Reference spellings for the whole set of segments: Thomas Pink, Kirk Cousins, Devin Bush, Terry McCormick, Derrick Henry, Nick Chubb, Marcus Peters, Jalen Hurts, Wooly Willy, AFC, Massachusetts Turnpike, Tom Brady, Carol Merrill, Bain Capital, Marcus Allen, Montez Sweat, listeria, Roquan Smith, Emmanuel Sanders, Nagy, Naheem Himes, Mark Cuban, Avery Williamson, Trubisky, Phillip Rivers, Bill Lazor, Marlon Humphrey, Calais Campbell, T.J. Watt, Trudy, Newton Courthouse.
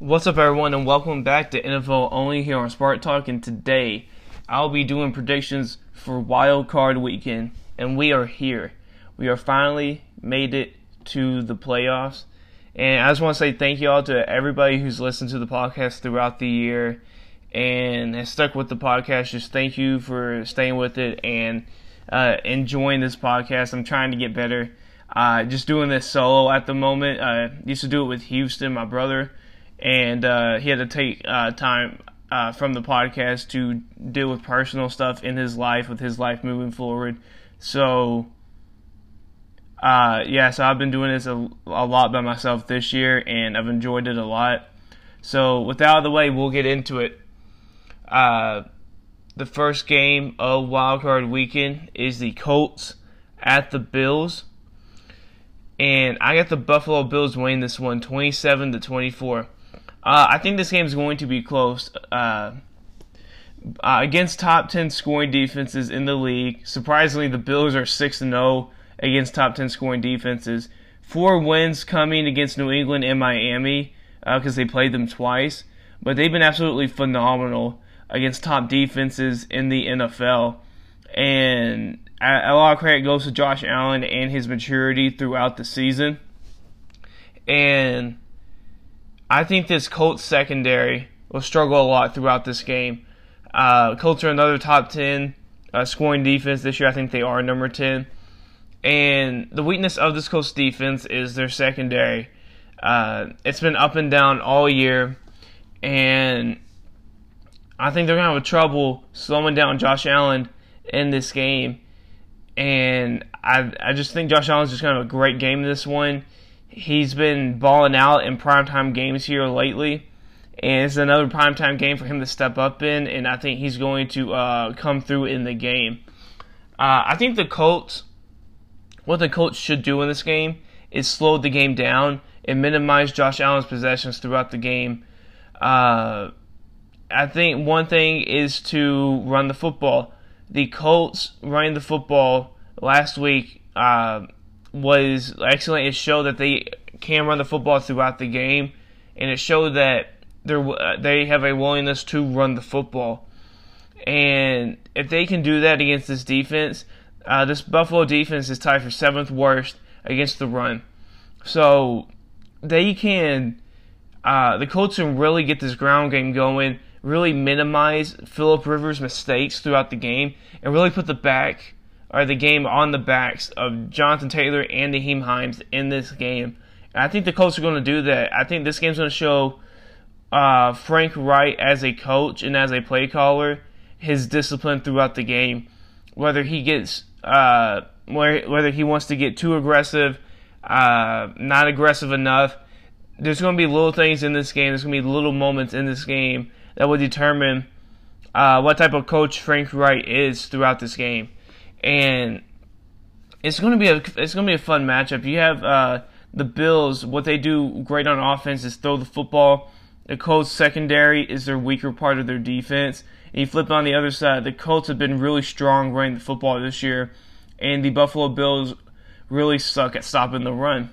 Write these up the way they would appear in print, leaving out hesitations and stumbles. What's up, everyone, and welcome back to NFL Only here on Spark Talk. And today, I'll be doing predictions for Wild Card Weekend, and we are here. We are finally made it to the playoffs, and I just want to say thank you all to everybody who's listened to the podcast throughout the year and has stuck with the podcast. Just thank you for staying with it and enjoying this podcast. I'm trying to get better. Just doing this solo at the moment. I used to do it with Houston, my brother. And he had to take time from the podcast to deal with personal stuff in his life, with his life moving forward. So, so I've been doing this a lot by myself this year, and I've enjoyed it a lot. So, with that out of the way, we'll get into it. The first game of Wild Card Weekend is the Colts at the Bills. And I got the Buffalo Bills winning this one, 27-24. I think this game is going to be close. Against top 10 scoring defenses in the league, surprisingly, the Bills are 6-0 against top 10 scoring defenses. 4 wins coming against New England and Miami because they played them twice. But they've been absolutely phenomenal against top defenses in the NFL. And a lot of credit goes to Josh Allen and his maturity throughout the season. And I think this Colts secondary will struggle a lot throughout this game. Colts are another top 10 scoring defense this year. I think they are number 10. And the weakness of this Colts defense is their secondary. It's been up and down all year. And I think they're going to have trouble slowing down Josh Allen in this game. And I just think Josh Allen's just going to have a great game this one. He's been balling out in primetime games here lately, and it's another primetime game for him to step up in, and I think he's going to come through in the game. I think what the Colts should do in this game is slow the game down and minimize Josh Allen's possessions throughout the game. I think one thing is to run the football. The Colts running the football last week was excellent. It showed that they can run the football throughout the game, and it showed that they have a willingness to run the football. And if they can do that against this defense, this Buffalo defense is tied for 7th worst against the run. So the Colts can really get this ground game going, really minimize Phillip Rivers' mistakes throughout the game, and really put the game on the backs of Jonathan Taylor and Naheem Himes in this game. And I think the Colts are going to do that. I think this game's going to show Frank Wright as a coach and as a play caller his discipline throughout the game, whether he gets whether he wants to get too aggressive, not aggressive enough. There's going to be little things in this game. There's going to be little moments in this game that will determine what type of coach Frank Wright is throughout this game. And it's going to be a fun matchup. You have the Bills. What they do great on offense is throw the football. The Colts secondary is their weaker part of their defense. And you flip on the other side, the Colts have been really strong running the football this year, and the Buffalo Bills really suck at stopping the run.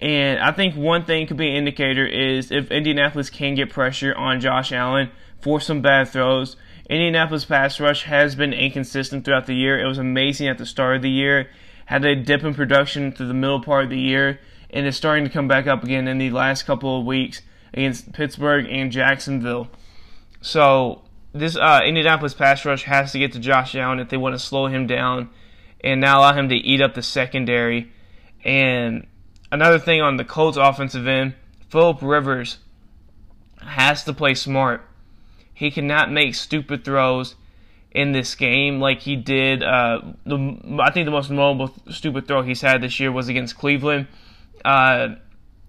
And I think one thing could be an indicator is if Indianapolis can get pressure on Josh Allen for some bad throws. Indianapolis pass rush has been inconsistent throughout the year. It was amazing at the start of the year. Had a dip in production through the middle part of the year, and it's starting to come back up again in the last couple of weeks against Pittsburgh and Jacksonville. So this Indianapolis pass rush has to get to Josh Allen if they want to slow him down and not allow him to eat up the secondary. And another thing on the Colts offensive end, Phillip Rivers has to play smart. He cannot make stupid throws in this game like he did. I think the most notable stupid throw he's had this year was against Cleveland.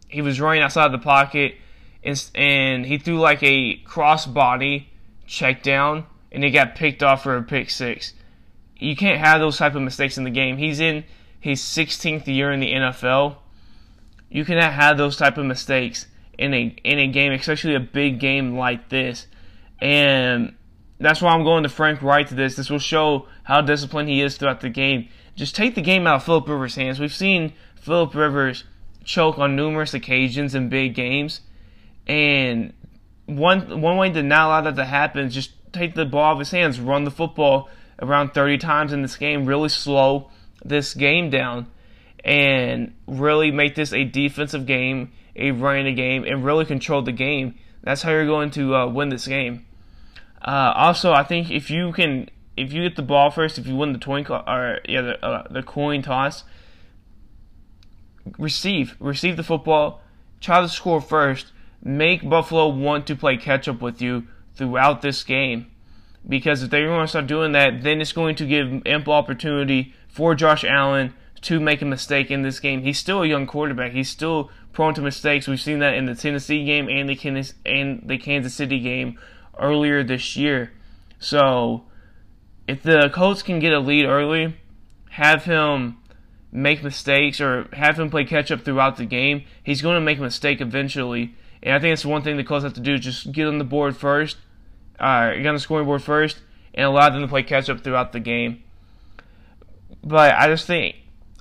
He was running outside the pocket, and he threw like a cross-body check down, and it got picked off for a pick six. You can't have those type of mistakes in the game. He's in his 16th year in the NFL. You cannot have those type of mistakes in a game, especially a big game like this. And that's why I'm going to Frank Wright to this. This will show how disciplined he is throughout the game. Just take the game out of Phillip Rivers' hands. We've seen Phillip Rivers choke on numerous occasions in big games. And one way to not allow that to happen is just take the ball out of his hands, run the football around 30 times in this game, really slow this game down, and really make this a defensive game, a running game, and really control the game. That's how you're going to win this game. Also, I think if you get the ball first, if you win the the coin toss, receive the football, try to score first, make Buffalo want to play catch up with you throughout this game. Because if they're going to start doing that, then it's going to give ample opportunity for Josh Allen to make a mistake in this game. He's still a young quarterback. He's still prone to mistakes. We've seen that in the Tennessee game and the Kansas City game earlier this year. So if the Colts can get a lead early, have him make mistakes or have him play catch-up throughout the game, he's going to make a mistake eventually. And I think that's one thing the Colts have to do, just get on the board first, get on the scoring board first, and allow them to play catch-up throughout the game. But I just think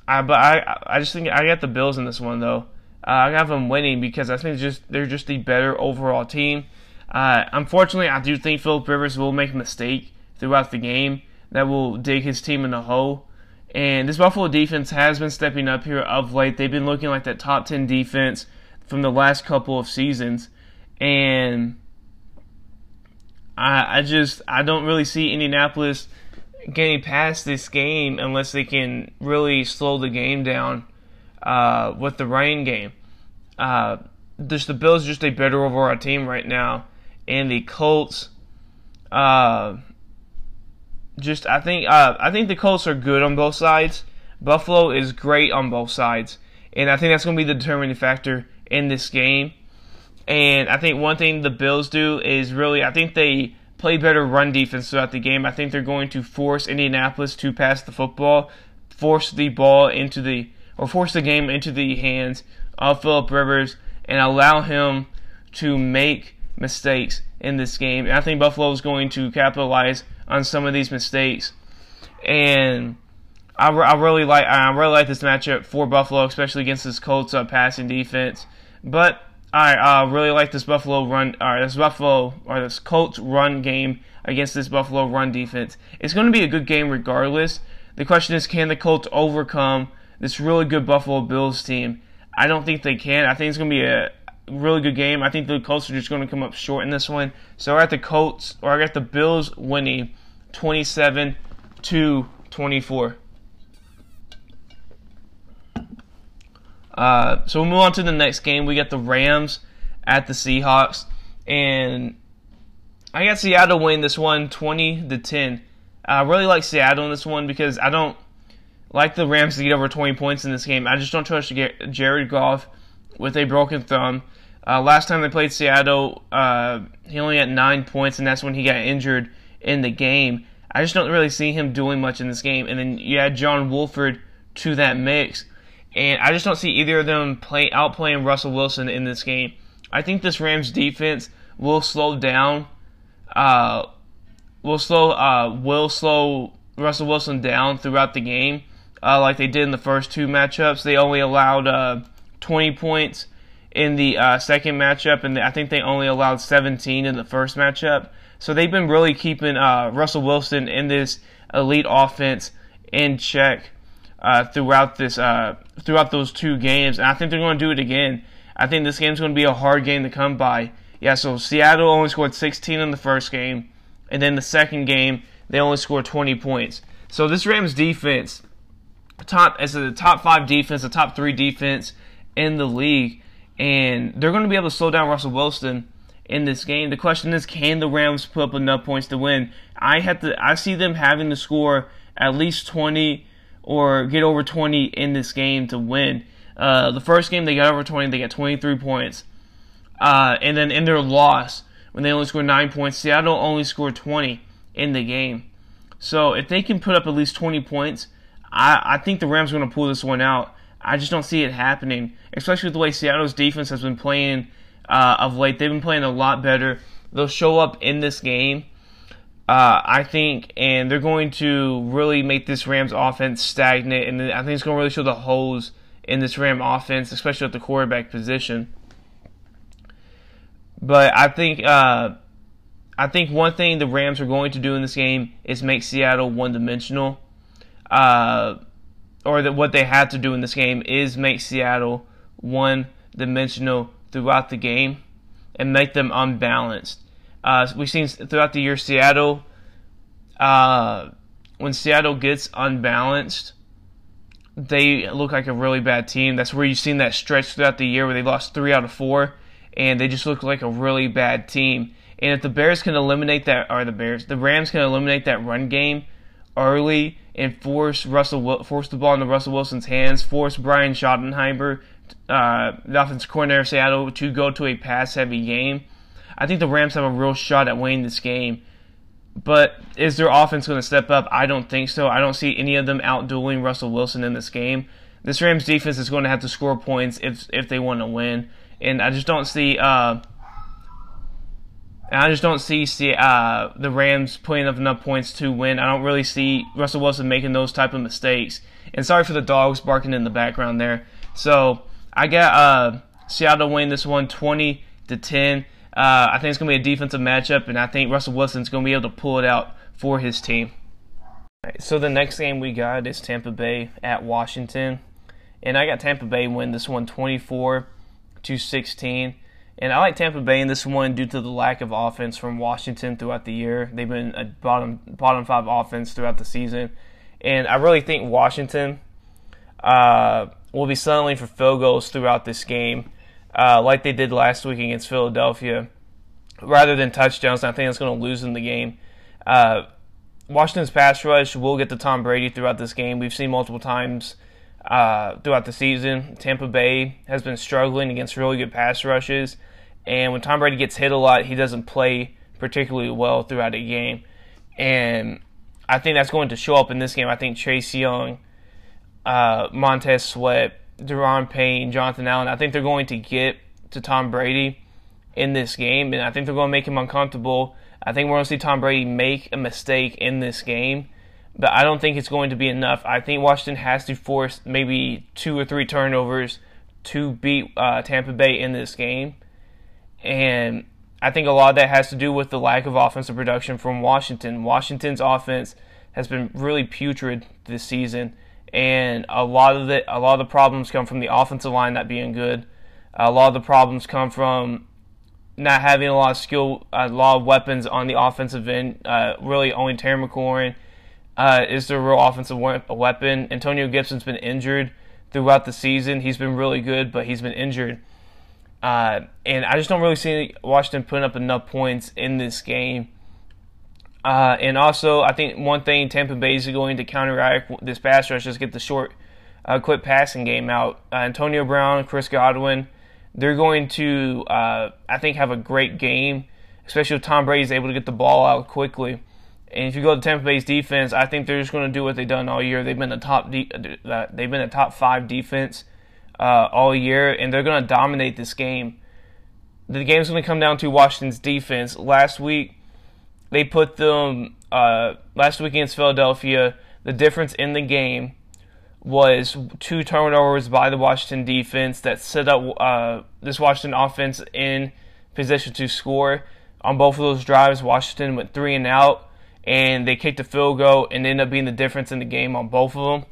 I got the Bills in this one, though. I have them winning because I think they're just the better overall team. Unfortunately, I do think Phillip Rivers will make a mistake throughout the game that will dig his team in a hole. And this Buffalo defense has been stepping up here of late. They've been looking like that top 10 defense from the last couple of seasons. And I don't really see Indianapolis getting past this game unless they can really slow the game down with the rain game. The Bills are just a better overall team right now. And the Colts, I think the Colts are good on both sides. Buffalo is great on both sides. And I think that's going to be the determining factor in this game. And I think one thing the Bills do is really, I think they play better run defense throughout the game. I think they're going to force Indianapolis to pass the football, force the game into the hands of Phillip Rivers and allow him to make mistakes in this game. And I think Buffalo is going to capitalize on some of these mistakes. And I really like this matchup for Buffalo, especially against this Colts passing defense. But I really like this this Colts run game against this Buffalo run defense. It's going to be a good game regardless. The question is, can the Colts overcome this really good Buffalo Bills team? I don't think they can. I think it's going to be a really good game. I think the Colts are just going to come up short in this one. So I got the Bills winning 27-24. So we'll move on to the next game. We got the Rams at the Seahawks, and I got Seattle winning this one 20-10. I really like Seattle in this one because I don't like the Rams to get over 20 points in this game. I just don't trust Jared Goff with a broken thumb. Last time they played Seattle, he only had 9 points, and that's when he got injured in the game. I just don't really see him doing much in this game. And then you add John Wolford to that mix, and I just don't see either of them outplaying Russell Wilson in this game. I think this Rams defense will slow down. Will slow Russell Wilson down throughout the game, like they did in the first two matchups. They only allowed 20 points in the second matchup, and I think they only allowed 17 in the first matchup. So they've been really keeping Russell Wilson in this elite offense in check throughout those two games, and I think they're going to do it again. I think this game's going to be a hard game to come by. Yeah, so Seattle only scored 16 in the first game, and then the second game they only scored 20 points. So this Rams defense, the top 3 defense in the league, and they're going to be able to slow down Russell Wilson in this game. The question is, can the Rams put up enough points to win? I see them having to score at least 20 or get over 20 in this game to win. The first game they got over 20, they got 23 points. And then in their loss, when they only scored 9 points, Seattle only scored 20 in the game. So if they can put up at least 20 points, I think the Rams are going to pull this one out. I just don't see it happening, especially with the way Seattle's defense has been playing of late. They've been playing a lot better. They'll show up in this game, I think, and they're going to really make this Rams offense stagnant, and I think it's going to really show the holes in this Rams offense, especially at the quarterback position. But I think one thing the Rams are going to do in this game is make Seattle one-dimensional. Or that what they have to do in this game is make Seattle one-dimensional throughout the game and make them unbalanced. We've seen throughout the year Seattle, when Seattle gets unbalanced, they look like a really bad team. That's where you've seen that stretch throughout the year where they lost 3 out of 4, and they just look like a really bad team. And if the Bears can eliminate that, or the Rams can eliminate that run game early and force the ball into Russell Wilson's hands, force Brian Schottenheimer, the offensive coordinator of Seattle, to go to a pass-heavy game, I think the Rams have a real shot at winning this game. But is their offense going to step up? I don't think so. I don't see any of them outdueling Russell Wilson in this game. This Rams defense is going to have to score points if they want to win, and I just don't see. I just don't see the Rams putting up enough points to win. I don't really see Russell Wilson making those type of mistakes. And sorry for the dogs barking in the background there. So I got Seattle winning this one 20-10. I think it's going to be a defensive matchup, and I think Russell Wilson's going to be able to pull it out for his team. All right, so the next game we got is Tampa Bay at Washington. And I got Tampa Bay win this one 24-16. And I like Tampa Bay in this one due to the lack of offense from Washington throughout the year. They've been a bottom five offense throughout the season. And I really think Washington will be settling for field goals throughout this game, like they did last week against Philadelphia, rather than touchdowns. And I think that's going to lose them the game. Washington's pass rush will get to Tom Brady throughout this game. We've seen multiple times throughout the season. Tampa Bay has been struggling against really good pass rushes. And when Tom Brady gets hit a lot, he doesn't play particularly well throughout a game. And I think that's going to show up in this game. I think Chase Young, Montez Sweat, Deron Payne, Jonathan Allen, I think they're going to get to Tom Brady in this game. And I think they're going to make him uncomfortable. I think we're going to see Tom Brady make a mistake in this game. But I don't think it's going to be enough. I think Washington has to force maybe 2 or 3 turnovers to beat Tampa Bay in this game. And I think a lot of that has to do with the lack of offensive production from Washington. Washington's offense has been really putrid this season. And a lot of the problems come from the offensive line not being good. A lot of the problems come from not having a lot of skill, a lot of weapons on the offensive end. Really only Terry McCormick is their real offensive weapon. Antonio Gibson's been injured throughout the season. He's been really good, but he's been injured. And I just don't really see Washington putting up enough points in this game. And also, I think one thing Tampa Bay is going to counteract this pass rush is get the short, quick passing game out. Antonio Brown, Chris Godwin, they're going to, I think, have a great game, especially if Tom Brady's able to get the ball out quickly. And if you go to Tampa Bay's defense, I think they're just going to do what they've done all year. They've been a top 5 defense all year, and they're going to dominate this game. The game's going to come down to Washington's defense. Last week, they put them last week against Philadelphia. The difference in the game was 2 turnovers by the Washington defense that set up this Washington offense in position to score. On both of those drives, Washington went 3 and out. And they kicked a field goal and ended up being the difference in the game on both of them.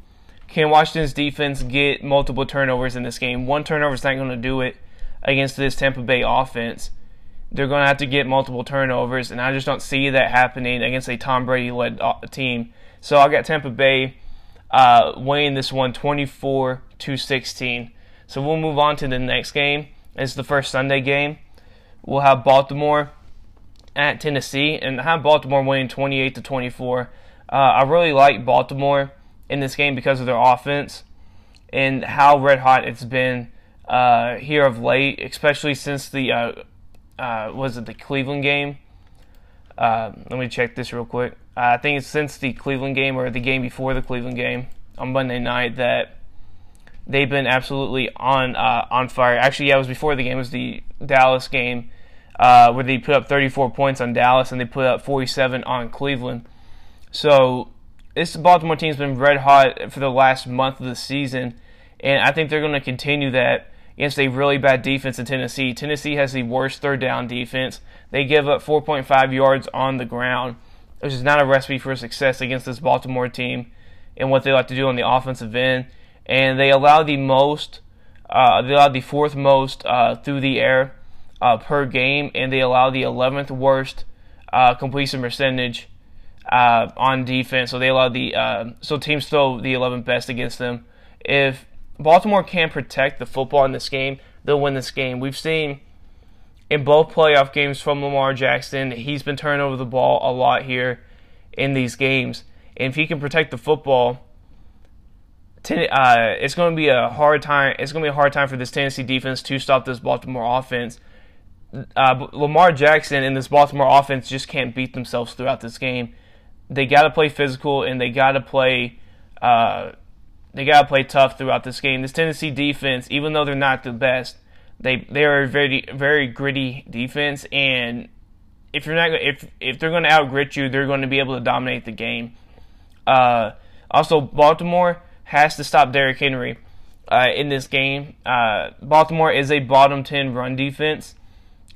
Can Washington's defense get multiple turnovers in this game? 1 turnover is not going to do it against this Tampa Bay offense. They're going to have to get multiple turnovers, and I just don't see that happening against a Tom Brady-led team. So I got Tampa Bay winning this one 24-16. So we'll move on to the next game. It's the first Sunday game. We'll have Baltimore at Tennessee, and I have Baltimore winning 28-24. I really like Baltimore in this game because of their offense and how red hot it's been here of late, especially since the Cleveland game? Let me check this real quick. I think it's since the Cleveland game or the game before the Cleveland game on Monday night that they've been absolutely on fire. Actually, yeah, it was before the game. It was the Dallas game. Where they put up 34 points on Dallas and they put up 47 on Cleveland. So this Baltimore team's been red hot for the last month of the season, and I think they're going to continue that. against a really bad defense in Tennessee. Tennessee has the worst third down defense. They give up 4.5 yards on the ground, which is not a recipe for success against this Baltimore team and what they like to do on the offensive end. And they allow the most, they allowed the fourth most through the air per game, and they allow the 11th worst completion percentage on defense. So they allow the teams throw the 11th best against them. If Baltimore can protect the football in this game, they'll win this game. We've seen in both playoff games from Lamar Jackson, he's been turning over the ball a lot here in these games. And if he can protect the football, it's going to be a hard time. It's going to be a hard time for this Tennessee defense to stop this Baltimore offense. Lamar Jackson and this Baltimore offense just can't beat themselves throughout this game. They got to play physical and they got to play. They got to play tough throughout this game. This Tennessee defense, even though they're not the best, they are a very, very gritty defense. And if you're not, if they're going to outgrit you, they're going to be able to dominate the game. Also, Baltimore has to stop Derrick Henry in this game. Baltimore is a bottom 10 run defense.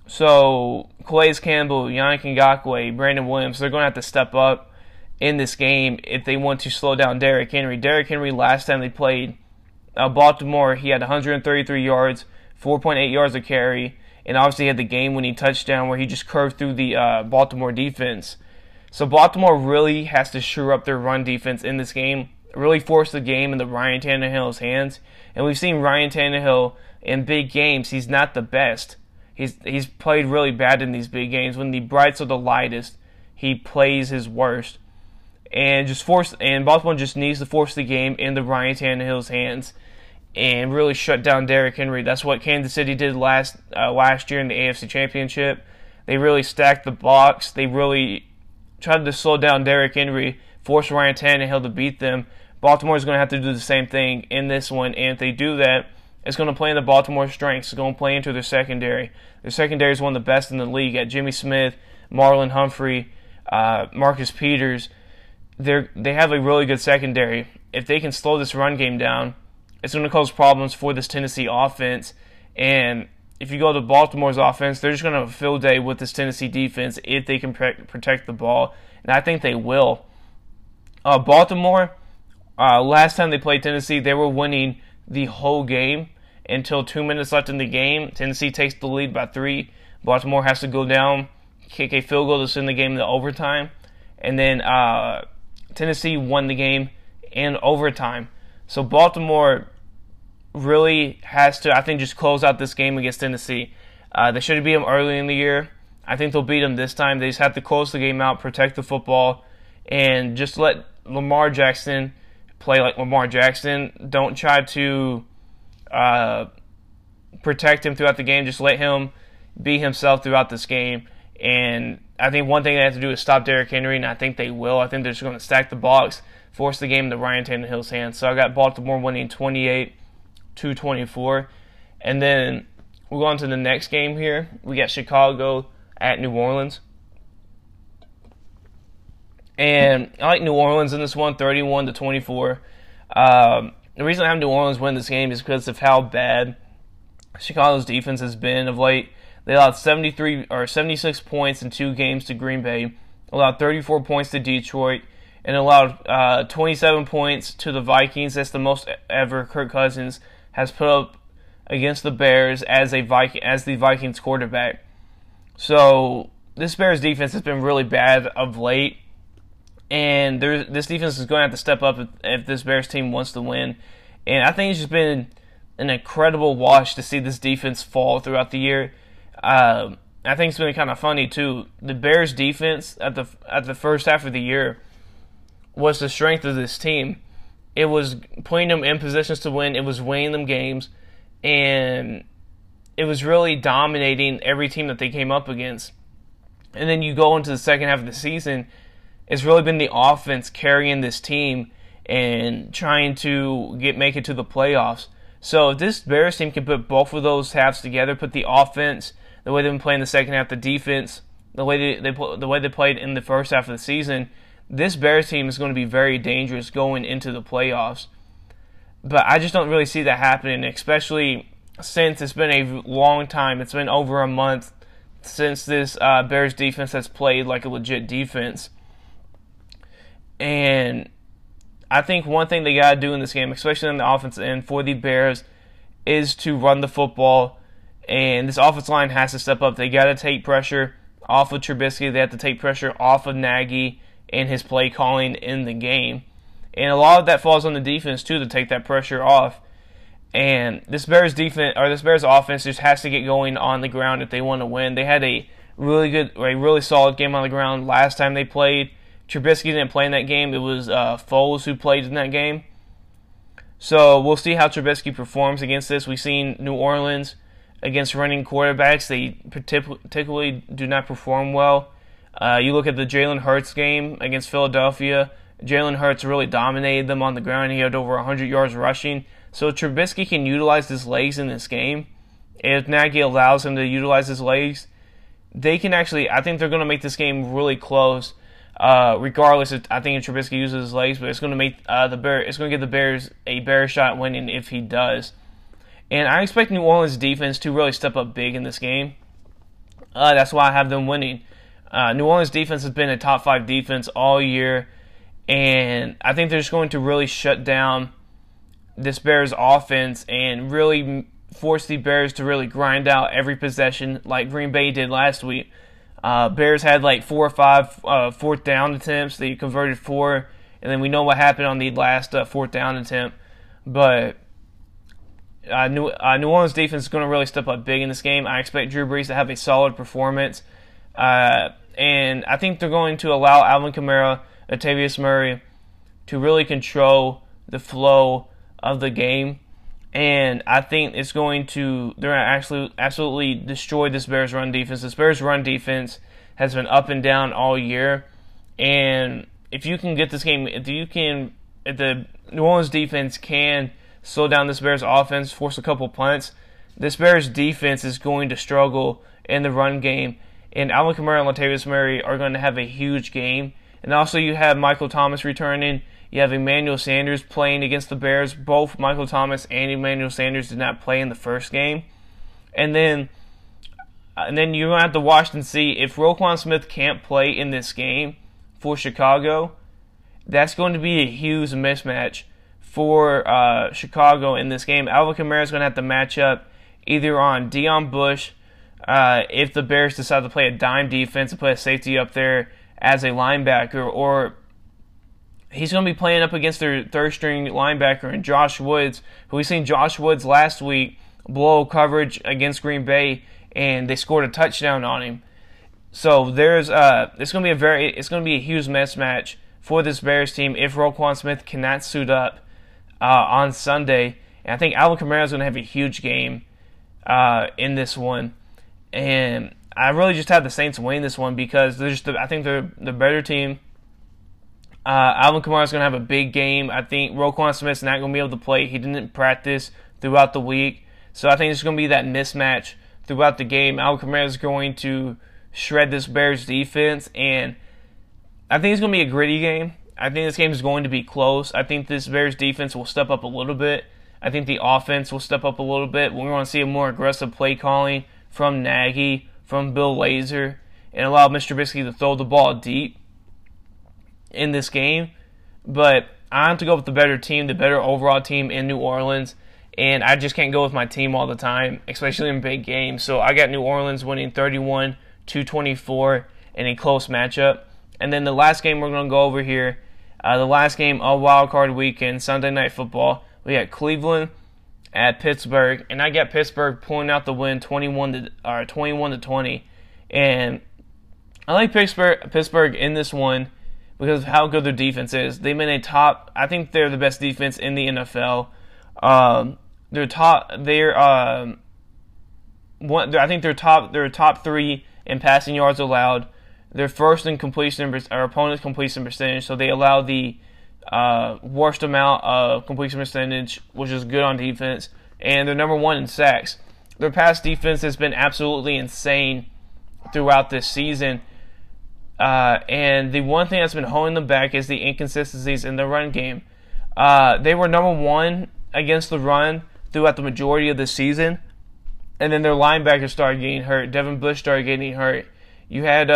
So, Calais Campbell, Yannick Ngakwe, Brandon Williams, they're going to have to step up in this game if they want to slow down Derrick Henry. Derrick Henry, last time they played Baltimore, he had 133 yards, 4.8 yards a carry, and obviously had the game-winning touchdown where he just curved through the Baltimore defense. So Baltimore really has to shore up their run defense in this game, really force the game into Ryan Tannehill's hands. And we've seen Ryan Tannehill in big games. He's not the best. He's played really bad in these big games. When the brights are the lightest, he plays his worst. And Baltimore just needs to force the game into Ryan Tannehill's hands and really shut down Derrick Henry. That's what Kansas City did last year in the AFC Championship. They really stacked the box. They really tried to slow down Derrick Henry, force Ryan Tannehill to beat them. Baltimore is going to have to do the same thing in this one, and if they do that, it's going to play into Baltimore's strengths. It's going to play into their secondary. Their secondary is one of the best in the league at Jimmy Smith, Marlon Humphrey, Marcus Peters. They have a really good secondary. If they can slow this run game down, it's going to cause problems for this Tennessee offense. And if you go to Baltimore's offense, they're just going to have a field day with this Tennessee defense if they can protect the ball. And I think they will. Baltimore, last time they played Tennessee, they were winning the whole game until 2 minutes left in the game. Tennessee takes the lead by 3. Baltimore has to go down, kick a field goal to send the game to overtime. And then Tennessee won the game in overtime. So Baltimore really has to, I think, just close out this game against Tennessee. They should have beat them early in the year. I think they'll beat them this time. They just have to close the game out, protect the football, and just let Lamar Jackson play like Lamar Jackson. Don't try to protect him throughout the game. Just let him be himself throughout this game. And I think one thing they have to do is stop Derrick Henry, and I think they will. I think they're just going to stack the box, force the game into Ryan Tannehill's hands. So I got Baltimore winning 28-24. And then we'll go on to the next game here. We got Chicago at New Orleans. And I like New Orleans in this one, 31-24. The reason I have New Orleans win this game is because of how bad Chicago's defense has been of late. They allowed 76 points in 2 games to Green Bay, allowed 34 points to Detroit, and allowed 27 points to the Vikings. That's the most ever Kirk Cousins has put up against the Bears as the Vikings quarterback. So this Bears defense has been really bad of late. And this defense is going to have to step up if this Bears team wants to win. And I think it's just been an incredible watch to see this defense fall throughout the year. I think it's been kind of funny, too. The Bears defense at the first half of the year was the strength of this team. It was putting them in positions to win. It was winning them games. And it was really dominating every team that they came up against. And then you go into the second half of the season, it's really been the offense carrying this team and trying to make it to the playoffs. So if this Bears team can put both of those halves together, put the offense, the way they've been playing the second half, the defense, the way they played in the first half of the season, this Bears team is going to be very dangerous going into the playoffs. But I just don't really see that happening, especially since it's been a long time. It's been over a month since this Bears defense has played like a legit defense. And I think one thing they got to do in this game, especially on the offensive end for the Bears, is to run the football. And this offensive line has to step up. They got to take pressure off of Trubisky. They have to take pressure off of Nagy and his play calling in the game. And a lot of that falls on the defense, too, to take that pressure off. And this Bears defense, or this Bears offense, just has to get going on the ground if they want to win. They had a really solid game on the ground last time they played. Trubisky didn't play in that game. It was Foles who played in that game. So we'll see how Trubisky performs against this. We've seen New Orleans against running quarterbacks. They particularly do not perform well. You look at the Jalen Hurts game against Philadelphia. Jalen Hurts really dominated them on the ground. He had over 100 yards rushing. So Trubisky can utilize his legs in this game. If Nagy allows him to utilize his legs, they can actually, I think they're going to make this game really close. Regardless, I think if Trubisky uses his legs, but it's going to make it's going to give the Bears a bear shot winning if he does. And I expect New Orleans defense to really step up big in this game. That's why I have them winning. New Orleans defense has been a top 5 defense all year, and I think they're just going to really shut down this Bears offense and really force the Bears to really grind out every possession like Green Bay did last week. Bears had like 4 or 5 fourth down attempts. They converted 4, and then we know what happened on the last fourth down attempt. But New Orleans defense is going to really step up big in this game. I expect Drew Brees to have a solid performance. And I think they're going to allow Alvin Kamara, Latavius Murray to really control the flow of the game. And I think it's going to, they're going to actually absolutely destroy this Bears run defense. This Bears run defense has been up and down all year. And if you can get this game, if the New Orleans defense can slow down this Bears offense, force a couple punts, this Bears defense is going to struggle in the run game. And Alvin Kamara and Latavius Murray are going to have a huge game. And also you have Michael Thomas returning. You have Emmanuel Sanders playing against the Bears. Both Michael Thomas and Emmanuel Sanders did not play in the first game. And then you're going to have to watch and see if Roquan Smith can't play in this game for Chicago. That's going to be a huge mismatch for Chicago in this game. Alvin Kamara is going to have to match up either on Deion Bush, if the Bears decide to play a dime defense and put a safety up there as a linebacker, or he's going to be playing up against their third-string linebacker and Josh Woods, who we've seen Josh Woods last week blow coverage against Green Bay, and they scored a touchdown on him. So it's going to be a huge mismatch for this Bears team if Roquan Smith cannot suit up on Sunday. And I think Alvin Kamara is going to have a huge game in this one. And I really just have the Saints win this one because they're just I think they're the better team. Alvin Kamara is going to have a big game. I think Roquan Smith's not going to be able to play. He didn't practice throughout the week. So I think it's going to be that mismatch throughout the game. Alvin Kamara is going to shred this Bears defense. And I think it's going to be a gritty game. I think this game is going to be close. I think this Bears defense will step up a little bit. I think the offense will step up a little bit. We're going to see a more aggressive play calling from Nagy, from Bill Lazor, and allow Mr. Trubisky to throw the ball deep in this game. But I have to go with the better team, the better overall team in New Orleans, and I just can't go with my team all the time, especially in big games. So I got New Orleans winning 31-24 in a close matchup. And then the last game we're going to go over here, the last game of Wild Card Weekend, Sunday Night Football, we got Cleveland at Pittsburgh, and I got Pittsburgh pulling out the win 21-20. And I like Pittsburgh in this one because of how good their defense is. They've been I think they're the best defense in the NFL. They're top 3 in passing yards allowed. They're first in completion, or opponent's completion percentage, so they allow the worst amount of completion percentage, which is good on defense, and they're number 1 in sacks. Their pass defense has been absolutely insane throughout this season, and the one thing that's been holding them back is the inconsistencies in the run game. They were number 1 against the run throughout the majority of the season, And then their linebackers started getting hurt. Devin Bush started getting hurt. You had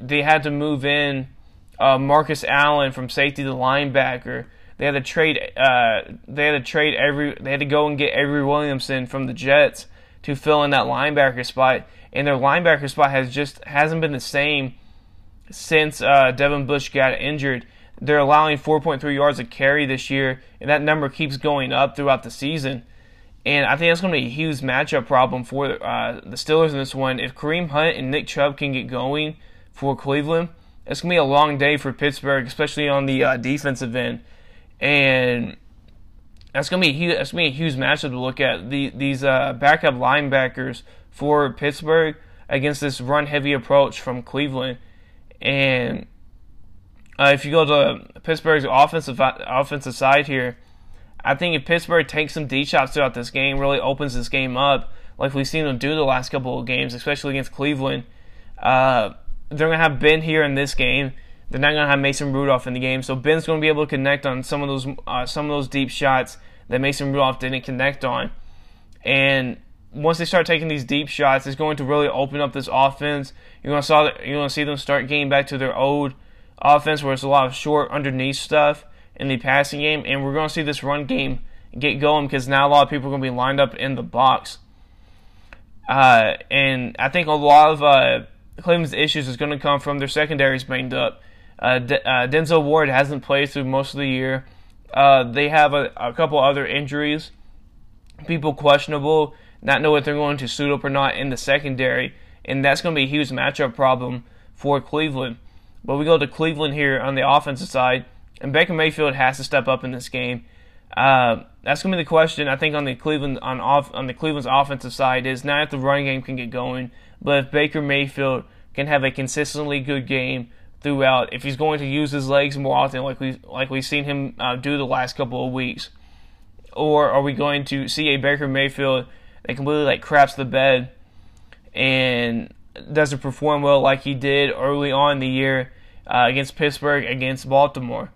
they had to move in Marcus Allen from safety to linebacker. They had to trade. They had to go and get Avery Williamson from the Jets to fill in that linebacker spot. And their linebacker spot hasn't been the same since Devin Bush got injured. They're allowing 4.3 yards a carry this year, and that number keeps going up throughout the season. And I think that's going to be a huge matchup problem for the Steelers in this one. If Kareem Hunt and Nick Chubb can get going for Cleveland, it's going to be a long day for Pittsburgh, especially on the defensive end. And that's going to be a huge matchup to look at. These backup linebackers for Pittsburgh against this run-heavy approach from Cleveland. And if you go to Pittsburgh's offensive side here, I think if Pittsburgh takes some deep shots throughout this game, really opens this game up, like we've seen them do the last couple of games, especially against Cleveland, they're going to have Ben here in this game. They're not going to have Mason Rudolph in the game, so Ben's going to be able to connect on some of those deep shots that Mason Rudolph didn't connect on. And once they start taking these deep shots, it's going to really open up this offense. You're going to see them start getting back to their old offense, where it's a lot of short underneath stuff in the passing game, and we're going to see this run game get going, because now a lot of people are going to be lined up in the box. And I think a lot of Cleveland's issues is going to come from their secondaries banged up. Denzel Ward hasn't played through most of the year. They have a couple other injuries, people questionable, not know what they're going to suit up or not in the secondary, and that's going to be a huge matchup problem for Cleveland. But we go to Cleveland here on the offensive side, and Baker Mayfield has to step up in this game. That's going to be the question, I think, on the Cleveland's offensive side, is not if the running game can get going, but if Baker Mayfield can have a consistently good game throughout, if he's going to use his legs more often, like we've seen him do the last couple of weeks, or are we going to see a Baker Mayfield that completely craps the bed and doesn't perform well like he did early on in the year against Pittsburgh, against Baltimore?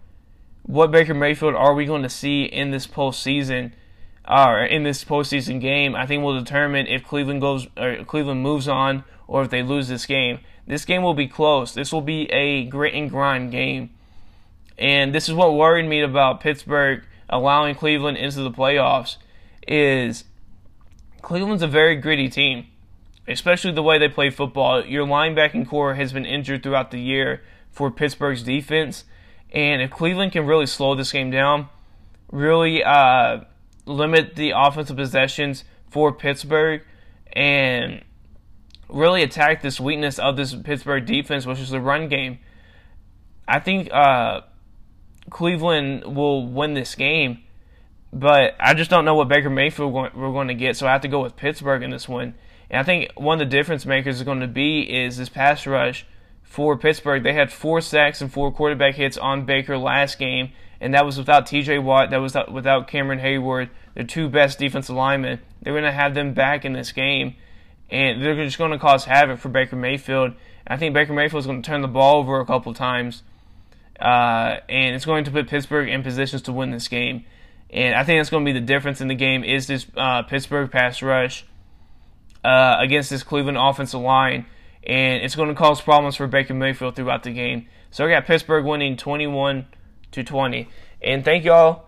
What Baker Mayfield are we going to see in this postseason, or in this postseason game? I think will determine if Cleveland moves on, or if they lose this game. This game will be close. This will be a grit and grind game, and this is what worried me about Pittsburgh allowing Cleveland into the playoffs. Is Cleveland's a very gritty team, especially the way they play football. Your linebacking core has been injured throughout the year for Pittsburgh's defense, and if Cleveland can really slow this game down, really limit the offensive possessions for Pittsburgh, and really attack this weakness of this Pittsburgh defense, which is the run game, I think Cleveland will win this game. But I just don't know what Baker Mayfield we're going to get, so I have to go with Pittsburgh in this one. And I think one of the difference makers is going to be is this pass rush for Pittsburgh. They had 4 sacks and 4 quarterback hits on Baker last game, and that was without T.J. Watt, that was without Cameron Hayward, their 2 best defensive linemen. They're going to have them back in this game, and they're just going to cause havoc for Baker Mayfield. I think Baker Mayfield is going to turn the ball over a couple times, and it's going to put Pittsburgh in positions to win this game. And I think that's going to be the difference in the game, is this Pittsburgh pass rush against this Cleveland offensive line. And it's going to cause problems for Baker Mayfield throughout the game. So I got Pittsburgh winning 21-20. And thank y'all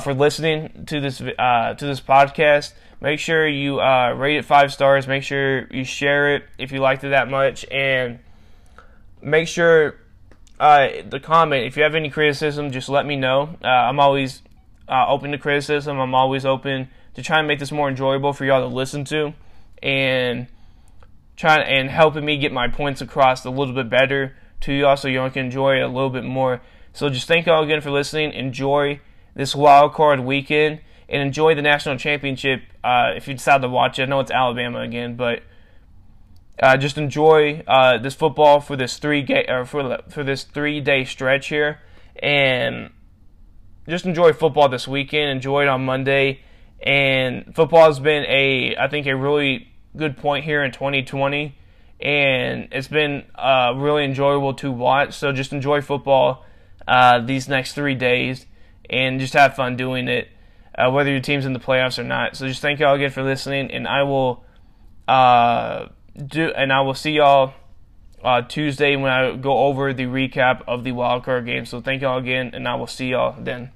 for listening to this podcast. Make sure you rate it 5 stars. Make sure you share it if you liked it that much. And make sure the comment. If you have any criticism, just let me know. I'm always open to criticism. I'm always open to try and make this more enjoyable for y'all to listen to. And helping me get my points across a little bit better to y'all, so y'all can enjoy it a little bit more. So just thank y'all again for listening. Enjoy this wild card weekend, and enjoy the national championship if you decide to watch it. I know it's Alabama again, but just enjoy this football for this three-day stretch here, and just enjoy football this weekend. Enjoy it on Monday, and football has been I think a really good point here in 2020, and it's been really enjoyable to watch. So just enjoy football these next 3 days, and just have fun doing it, whether your team's in the playoffs or not. So just thank y'all again for listening, and I will And I will see y'all Tuesday when I go over the recap of the wild card game. So thank y'all again, and I will see y'all then.